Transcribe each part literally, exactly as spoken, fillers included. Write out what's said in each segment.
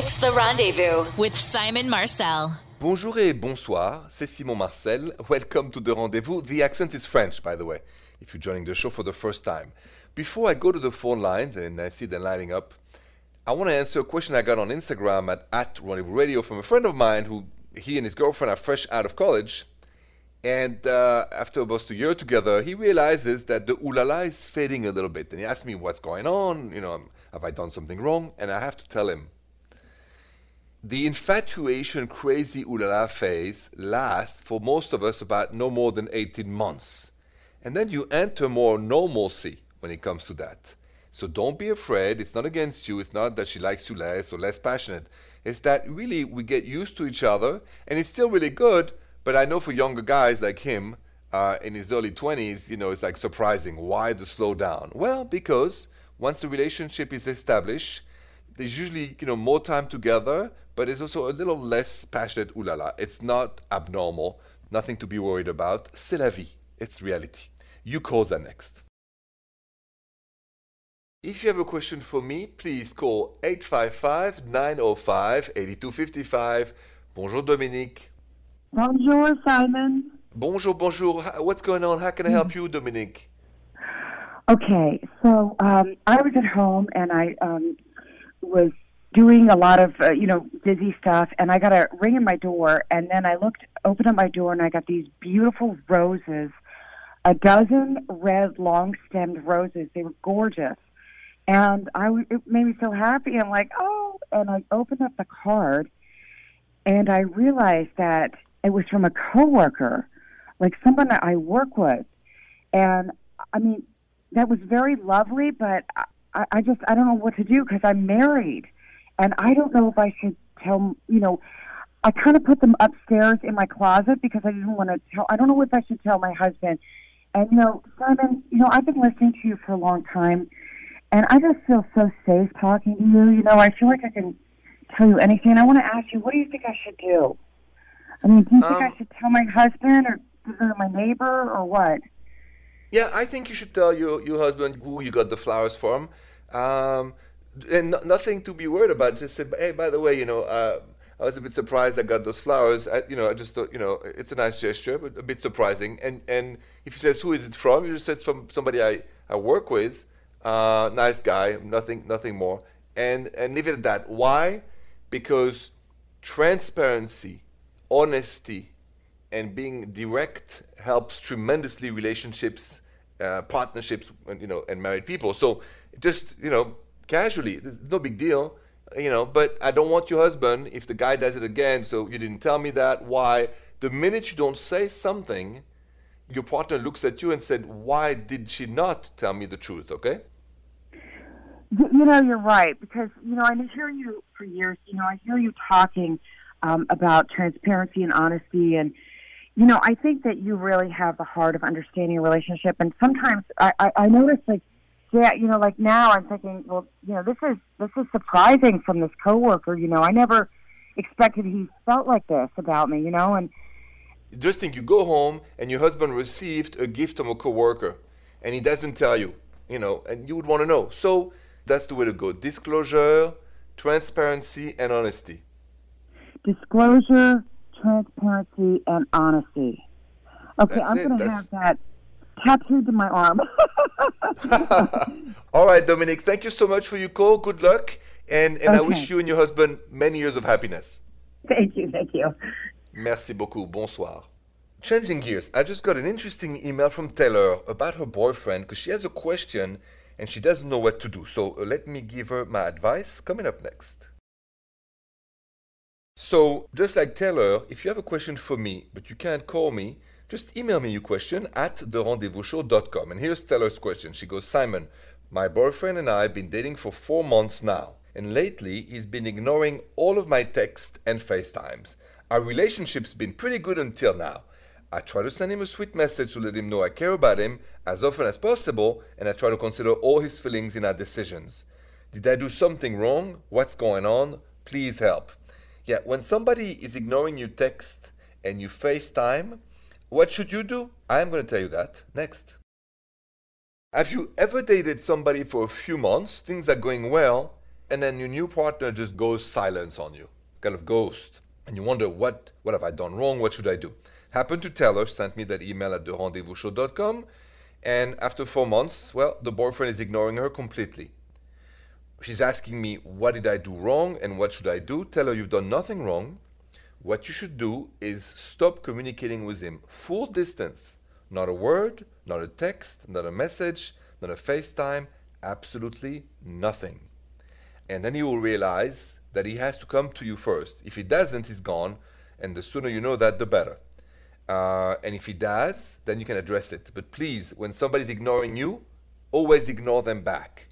It's the Rendezvous with Simon Marcel. Bonjour et bonsoir, c'est Simon Marcel. Welcome to the Rendezvous. The accent is French, by the way, if you're joining the show for the first time. Before I go to the phone lines and I see them lining up, I want to answer a question I got on Instagram at, at Rendezvous Radio from a friend of mine who, he and his girlfriend are fresh out of college. And uh, after about a year together, he realizes that the oolala is fading a little bit. And he asked me what's going on, you know, have I done something wrong? And I have to tell him. The infatuation crazy oolala phase lasts for most of us about no more than eighteen months. And then you enter more normalcy when it comes to that. So don't be afraid. It's not against you. It's not that she likes you less or less passionate. It's that really we get used to each other and it's still really good. But I know for younger guys like him, uh, in his early twenties, you know, it's like surprising. Why the slow down? Well, because once the relationship is established, there's usually, you know, more time together, but there's also a little less passionate oolala. It's not abnormal. Nothing to be worried about. C'est la vie. It's reality. You calls are next. If you have a question for me, please call eight five five, nine zero five, eight two five five. Bonjour, Dominique. Bonjour, Simon. Bonjour, bonjour. What's going on? How can I help you, Dominique? Okay, so um, I was at home and I um, was doing a lot of, uh, you know, busy stuff, and I got a ring in my door, and then I looked, opened up my door, and I got these beautiful roses, a dozen red, long-stemmed roses. They were gorgeous, and I w- it made me so happy. I'm like, oh, and I opened up the card, and I realized that it was from a coworker, like someone that I work with. And, I mean, that was very lovely, but I, I just, I don't know what to do because I'm married. And I don't know if I should tell, you know, I kind of put them upstairs in my closet because I didn't want to tell, I don't know if I should tell my husband. And, you know, Simon, you know, I've been listening to you for a long time, and I just feel so safe talking to you. You know, I feel like I can tell you anything. I want to ask you, what do you think I should do? I mean, do you um, think I should tell my husband or my neighbor or what? Yeah, I think you should tell your, your husband who you got the flowers from. Um, and no, nothing to be worried about. Just say, hey, by the way, you know, uh, I was a bit surprised I got those flowers. I, you know, I just thought, you know, it's a nice gesture, but a bit surprising. And and if he says, who is it from? You just said, it's from somebody I, I work with. Uh, nice guy, nothing nothing more. And, and leave it at that. Why? Because transparency, honesty, and being direct helps tremendously relationships, uh, partnerships, and, you know, and married people. So just, you know, casually, it's no big deal, you know, but I don't want your husband, if the guy does it again, so you didn't tell me that, why? The minute you don't say something, your partner looks at you and said, why did she not tell me the truth, okay? You know, you're right, because, you know, I've been hearing you for years, you know, I hear you talking um, about transparency and honesty, and, you know, I think that you really have the heart of understanding a relationship, and sometimes I, I, I notice, like, yeah, you know, like now I'm thinking, well, you know, this is, this is surprising from this coworker, you know, I never expected he felt like this about me, you know, and... Just think, you go home, and your husband received a gift from a coworker, and he doesn't tell you, you know, and you would want to know, so... That's the way to go. Disclosure, transparency, and honesty. Disclosure, transparency, and honesty. Okay, That's I'm going to have that tattooed to my arm. All right, Dominique, thank you so much for your call. Good luck. And, and okay. I wish you and your husband many years of happiness. Thank you, thank you. Merci beaucoup. Bonsoir. Changing gears, I just got an interesting email from Taylor about her boyfriend because she has a question and she doesn't know what to do. So uh, let me give her my advice coming up next. So just like Taylor, if you have a question for me, but you can't call me, just email me your question at the rendezvous show dot com. And here's Taylor's question. She goes, Simon, my boyfriend and I have been dating for four months now. And lately, he's been ignoring all of my texts and FaceTimes. Our relationship's been pretty good until now. I try to send him a sweet message to let him know I care about him as often as possible, and I try to consider all his feelings in our decisions. Did I do something wrong? What's going on? Please help. Yeah, when somebody is ignoring your text and you FaceTime, what should you do? I'm going to tell you that next. Have you ever dated somebody for a few months? Things are going well, and then your new partner just goes silence on you, kind of ghost. And you wonder, what what have I done wrong? What should I do? Happened to tell her, sent me that email at the rendezvous show dot com, and after four months, well, the boyfriend is ignoring her completely. She's asking me, what did I do wrong and what should I do? Tell her you've done nothing wrong. What you should do is stop communicating with him. Full distance. Not a word, not a text, not a message, not a FaceTime, absolutely nothing. And then he will realize that he has to come to you first. If he doesn't, he's gone. And the sooner you know that, the better. Uh, and if he does, then you can address it. But please, when somebody's ignoring you, always ignore them back.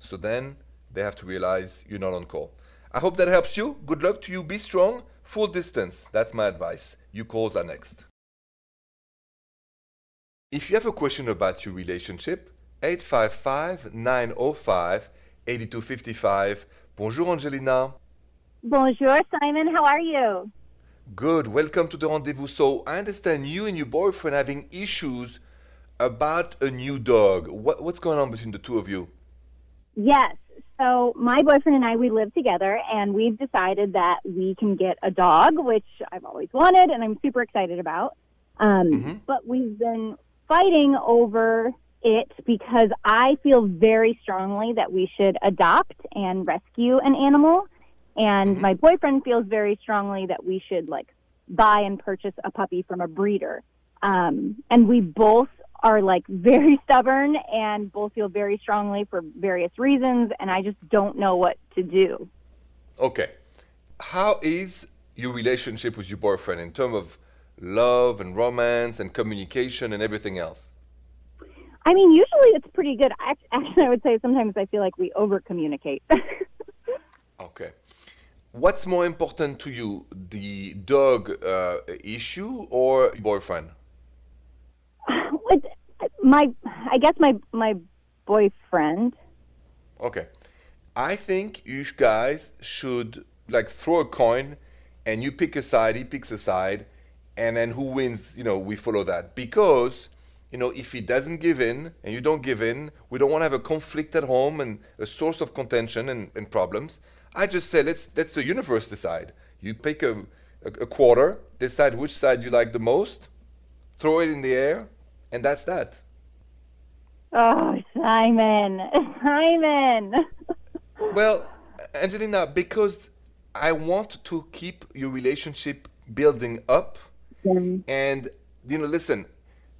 So then they have to realize you're not on call. I hope that helps you. Good luck to you. Be strong. Full distance. That's my advice. Your calls are next. If you have a question about your relationship, eight five five, nine zero five, eight two five five. Bonjour, Angelina. Bonjour, Simon. How are you? Good. Welcome to the Rendezvous. So I understand you and your boyfriend having issues about a new dog. What, what's going on between the two of you? Yes. So my boyfriend and I, we live together, and we've decided that we can get a dog, which I've always wanted and I'm super excited about. Um, mm-hmm. But we've been fighting over it because I feel very strongly that we should adopt and rescue an animal. And mm-hmm. my boyfriend feels very strongly that we should, like, buy and purchase a puppy from a breeder. Um, and we both are, like, very stubborn and both feel very strongly for various reasons, and I just don't know what to do. Okay. How is your relationship with your boyfriend in terms of love and romance and communication and everything else? I mean, usually it's pretty good. I, actually, I would say sometimes I feel like we over-communicate. Okay. What's more important to you, the dog uh, issue or boyfriend? My, I guess my my boyfriend. Okay. I think you guys should, like, throw a coin and you pick a side, he picks a side, and then who wins, you know, we follow that. Because, you know, if he doesn't give in and you don't give in, we don't want to have a conflict at home and a source of contention and, and problems. I just say, let's, let's the universe decide. You pick a, a, a quarter, decide which side you like the most, throw it in the air, and that's that. Oh, Simon, Simon. Well, Angelina, because I want to keep your relationship building up. Yeah. And, you know, listen,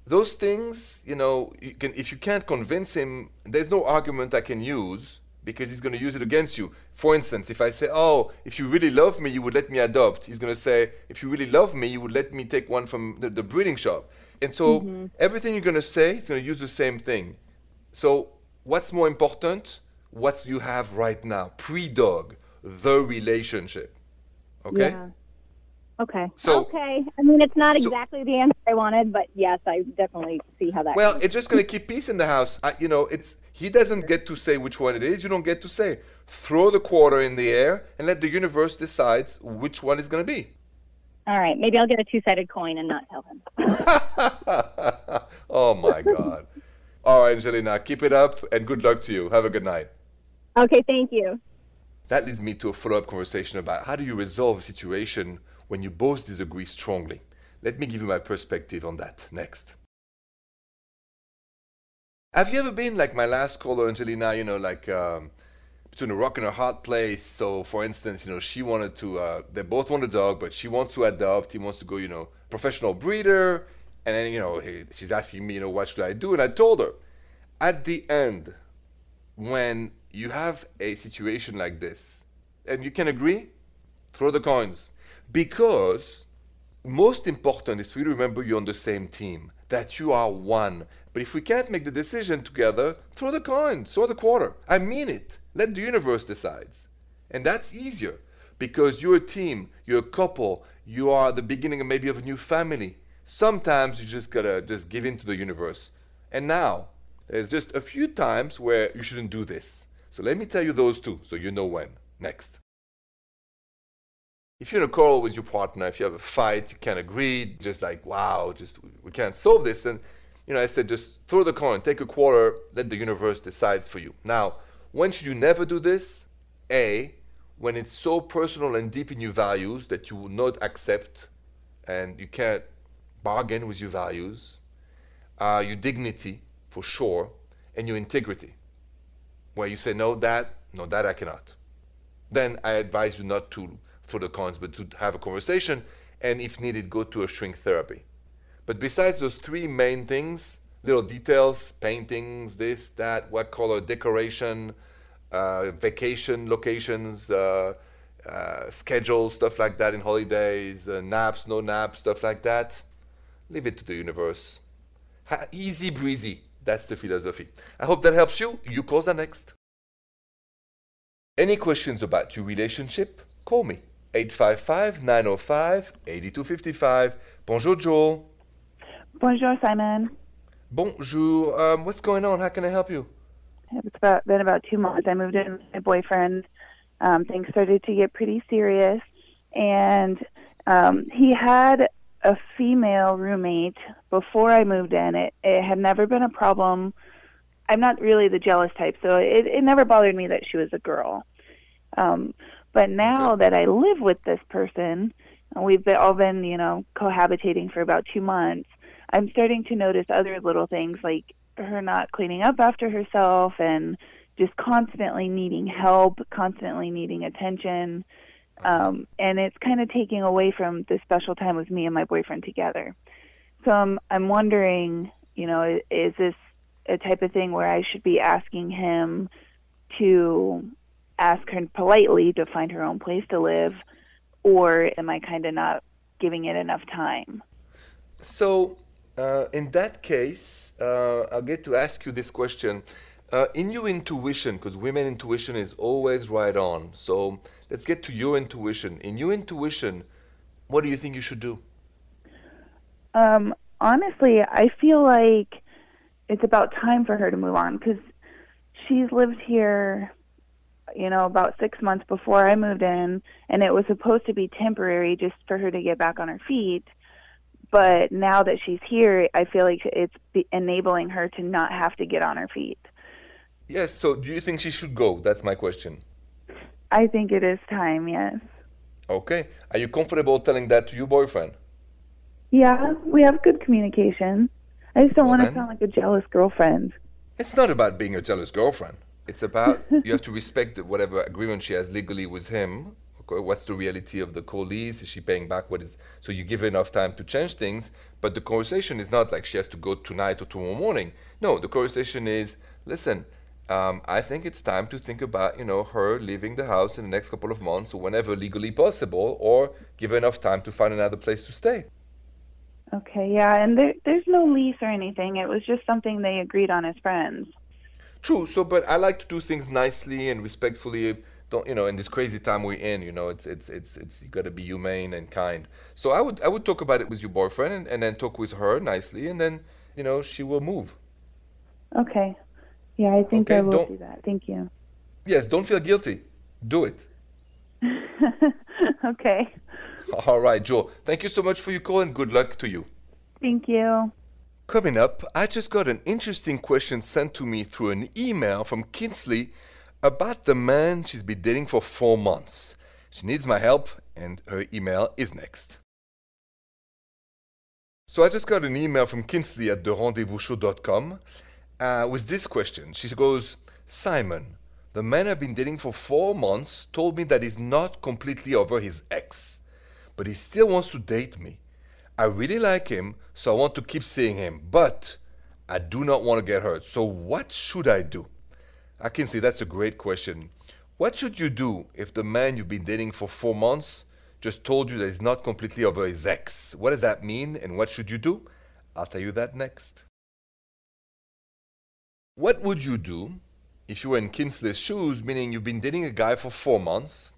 those things, you know, you can, if you can't convince him, there's no argument I can use because he's going to use it against you. For instance, if I say, oh, if you really love me, you would let me adopt. He's going to say, if you really love me, you would let me take one from the, the breeding shop. And so mm-hmm. everything you're going to say, it's going to use the same thing. So what's more important? What you have right now, pre-dog, the relationship. Okay? Yeah. Okay. So, okay. I mean, it's not so, exactly the answer I wanted, but yes, I definitely see how that Well, goes. It's just going to keep peace in the house. I, you know, it's he doesn't get to say which one it is. You don't get to say. Throw the quarter in the air and let the universe decide which one it's going to be. All right, maybe I'll get a two-sided coin and not tell him. Oh, my God. All right, Angelina, keep it up, and good luck to you. Have a good night. Okay, thank you. That leads me to a follow-up conversation about how do you resolve a situation when you both disagree strongly. Let me give you my perspective on that next. Have you ever been like my last caller, Angelina, you know, like... Um, between a rock and a hard place. So, for instance, you know, she wanted to, uh, they both want a dog, but she wants to adopt. He wants to go, you know, professional breeder. And then, you know, he, she's asking me, you know, what should I do? And I told her, at the end, when you have a situation like this, and you can agree, throw the coins. Because most important is for you to remember you're on the same team, that you are one. But if we can't make the decision together, throw the coin, throw the quarter. I mean it. Let the universe decide. And that's easier because you're a team, you're a couple, you are the beginning maybe of a new family. Sometimes you just gotta just give in to the universe. And now, there's just a few times where you shouldn't do this. So let me tell you those two so you know when. Next. If you're in a quarrel with your partner, if you have a fight, you can't agree, just like, wow, just we can't solve this. And, you know, I said, just throw the coin, take a quarter, let the universe decide for you. Now, when should you never do this? A, when it's so personal and deep in your values that you will not accept and you can't bargain with your values, uh, your dignity, for sure, and your integrity, where you say, no, that, no, that I cannot. Then I advise you not to throw the cons, but to have a conversation, and if needed, go to a shrink therapy. But besides those three main things, little details, paintings, this, that, what color, decoration, uh, vacation locations, uh, uh, schedules, stuff like that in holidays, uh, naps, no naps, stuff like that, leave it to the universe. Ha- easy breezy, that's the philosophy. I hope that helps you. You call the next. Any questions about your relationship? Call me. eight five five, nine oh five, eight two five five. Bonjour, Joel. Bonjour, Simon. Bonjour. Um, what's going on? How can I help you? It's about, been about two months. I moved in with my boyfriend. Um, things started to get pretty serious. And um, he had a female roommate before I moved in. It, it had never been a problem. I'm not really the jealous type, so it, it never bothered me that she was a girl. Um, but now that I live with this person, and we've been, all been, you know, cohabitating for about two months, I'm starting to notice other little things like her not cleaning up after herself and just constantly needing help, constantly needing attention. Um, and it's kind of taking away from the special time with me and my boyfriend together. So I'm, I'm wondering, you know, is this a type of thing where I should be asking him to ask her politely to find her own place to live, or am I kind of not giving it enough time? So uh, in that case, uh, I'll get to ask you this question. Uh, in your intuition, because women intuition is always right on, so let's get to your intuition. In your intuition, what do you think you should do? Um, honestly, I feel like it's about time for her to move on, because she's lived here, you know, about six months before I moved in, and it was supposed to be temporary just for her to get back on her feet. But now that she's here, I feel like it's be- enabling her to not have to get on her feet. Yes, so do you think she should go? That's my question. I think it is time, yes. Okay. Are you comfortable telling that to your boyfriend? Yeah, we have good communication. I just don't well, want to sound like a jealous girlfriend. It's not about being a jealous girlfriend. It's about you have to respect whatever agreement she has legally with him. Okay, what's the reality of the co-lease? Is she paying back what is... So you give her enough time to change things, but the conversation is not like she has to go tonight or tomorrow morning. No, the conversation is, listen, um, I think it's time to think about, you know, her leaving the house in the next couple of months or whenever legally possible, or give her enough time to find another place to stay. Okay, yeah, and there, there's no lease or anything. It was just something they agreed on as friends. True, so, but I like to do things nicely and respectfully. Don't, you know, in this crazy time we're in, you know, it's, it's, it's, it's, you gotta be humane and kind. So I would, I would talk about it with your boyfriend and, and then talk with her nicely, and then, you know, she will move. Okay. Yeah, I think okay, I will do that. Thank you. Yes, don't feel guilty. Do it. Okay. All right, Joel. Thank you so much for your call, and good luck to you. Thank you. Coming up, I just got an interesting question sent to me through an email from Kinsley about the man she's been dating for four months. She needs my help, and her email is next. So I just got an email from Kinsley at the rendezvous show dot com uh, with this question. She goes, Simon, the man I've been dating for four months told me that he's not completely over his ex, but he still wants to date me. I really like him, so I want to keep seeing him, but I do not want to get hurt. So what should I do? I can see that's a great question. What should you do if the man you've been dating for four months just told you that he's not completely over his ex? What does that mean, and what should you do? I'll tell you that next. What would you do if you were in Kinsley's shoes, meaning you've been dating a guy for four months,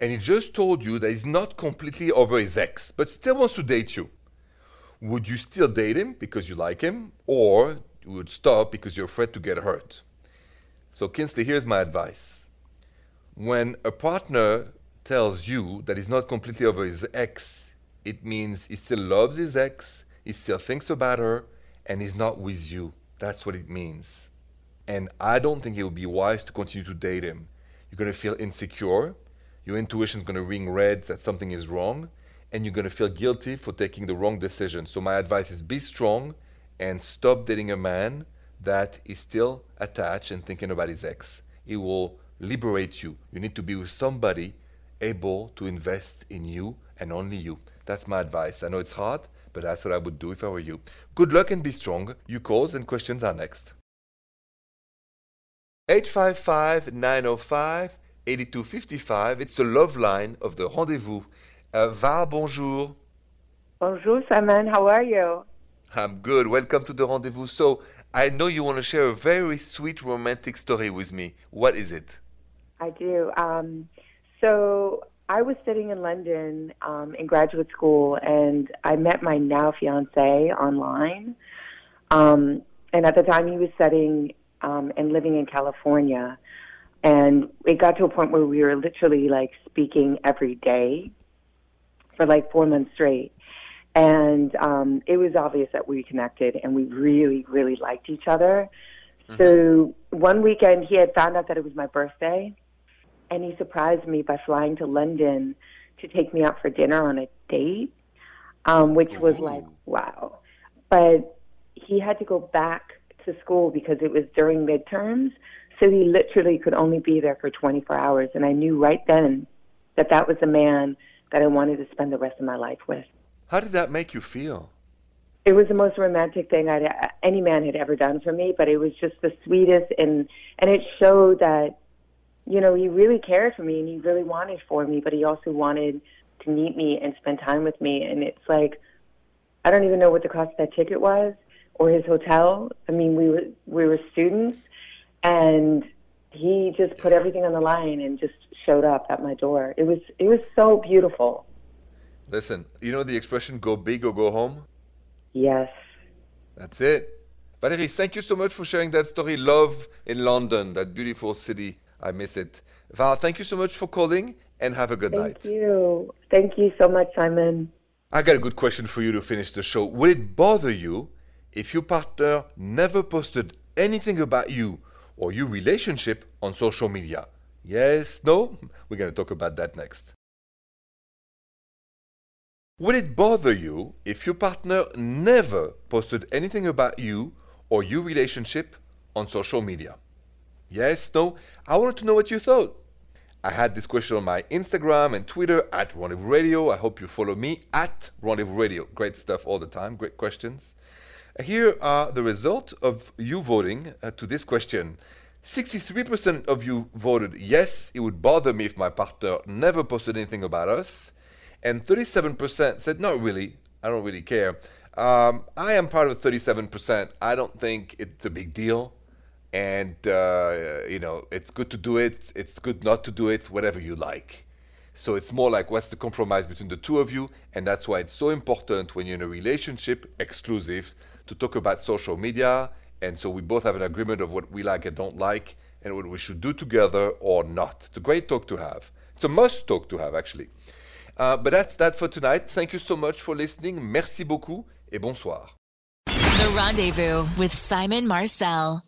and he just told you that he's not completely over his ex, but still wants to date you? Would you still date him because you like him, or you would stop because you're afraid to get hurt? So Kinsley, here's my advice. When a partner tells you that he's not completely over his ex, it means he still loves his ex, he still thinks about her, and he's not with you. That's what it means. And I don't think it would be wise to continue to date him. You're going to feel insecure. Your intuition is going to ring red that something is wrong, and you're going to feel guilty for taking the wrong decision. So my advice is be strong and stop dating a man that is still attached and thinking about his ex. It will liberate you. You need to be with somebody able to invest in you and only you. That's my advice. I know it's hard, but that's what I would do if I were you. Good luck and be strong. Your calls and questions are next. eight five five, nine oh five, eight two five five. It's the love line of the Rendezvous. Uh, Val, bonjour. Bonjour, Simon. How are you? I'm good. Welcome to the Rendezvous. So, I know you want to share a very sweet romantic story with me. What is it? I do. Um, so, I was studying in London um, in graduate school, and I met my now fiancé online. Um, and at the time, he was studying um, and living in California. And it got to a point where we were literally, like, speaking every day for, like, four months straight. And um, it was obvious that we connected, and we really, really liked each other. Mm-hmm. So one weekend, he had found out that it was my birthday, and he surprised me by flying to London to take me out for dinner on a date, um, which was Ooh. like, wow. But he had to go back to school because it was during midterms, so he literally could only be there for twenty-four hours. And I knew right then that that was the man that I wanted to spend the rest of my life with. How did that make you feel? It was the most romantic thing I'd, any man had ever done for me, but it was just the sweetest, and, and it showed that, you know, he really cared for me, and he really wanted for me, but he also wanted to meet me and spend time with me, and it's like, I don't even know what the cost of that ticket was, or his hotel. I mean, we were, we were students, and he just put everything on the line and just showed up at my door. It was, it was so beautiful. Listen, you know the expression, go big or go home? Yes. That's it. Valérie, thank you so much for sharing that story. Love in London, that beautiful city. I miss it. Val, thank you so much for calling, and have a good thank night. Thank you. Thank you so much, Simon. I got a good question for you to finish the show. Would it bother you if your partner never posted anything about you or your relationship on social media? Yes, no? We're going to talk about that next. Would it bother you if your partner never posted anything about you or your relationship on social media? Yes, no? I wanted to know what you thought. I had this question on my Instagram and Twitter at Rendezvous Radio. I hope you follow me at Rendezvous Radio. Great stuff all the time. Great questions. Here are the results of you voting uh, to this question. sixty-three percent of you voted yes, it would bother me if my partner never posted anything about us. And thirty-seven percent said, not really, I don't really care. Um, I am part of thirty-seven percent. I don't think it's a big deal. And, uh, you know, it's good to do it. It's good not to do it, whatever you like. So it's more like what's the compromise between the two of you. And that's why it's so important when you're in a relationship, exclusive, to talk about social media. And so we both have an agreement of what we like and don't like and what we should do together or not. It's a great talk to have. It's a must talk to have, actually. Uh, but that's that for tonight. Thank you so much for listening. Merci beaucoup et bonsoir. The Rendezvous with Simon Marcel.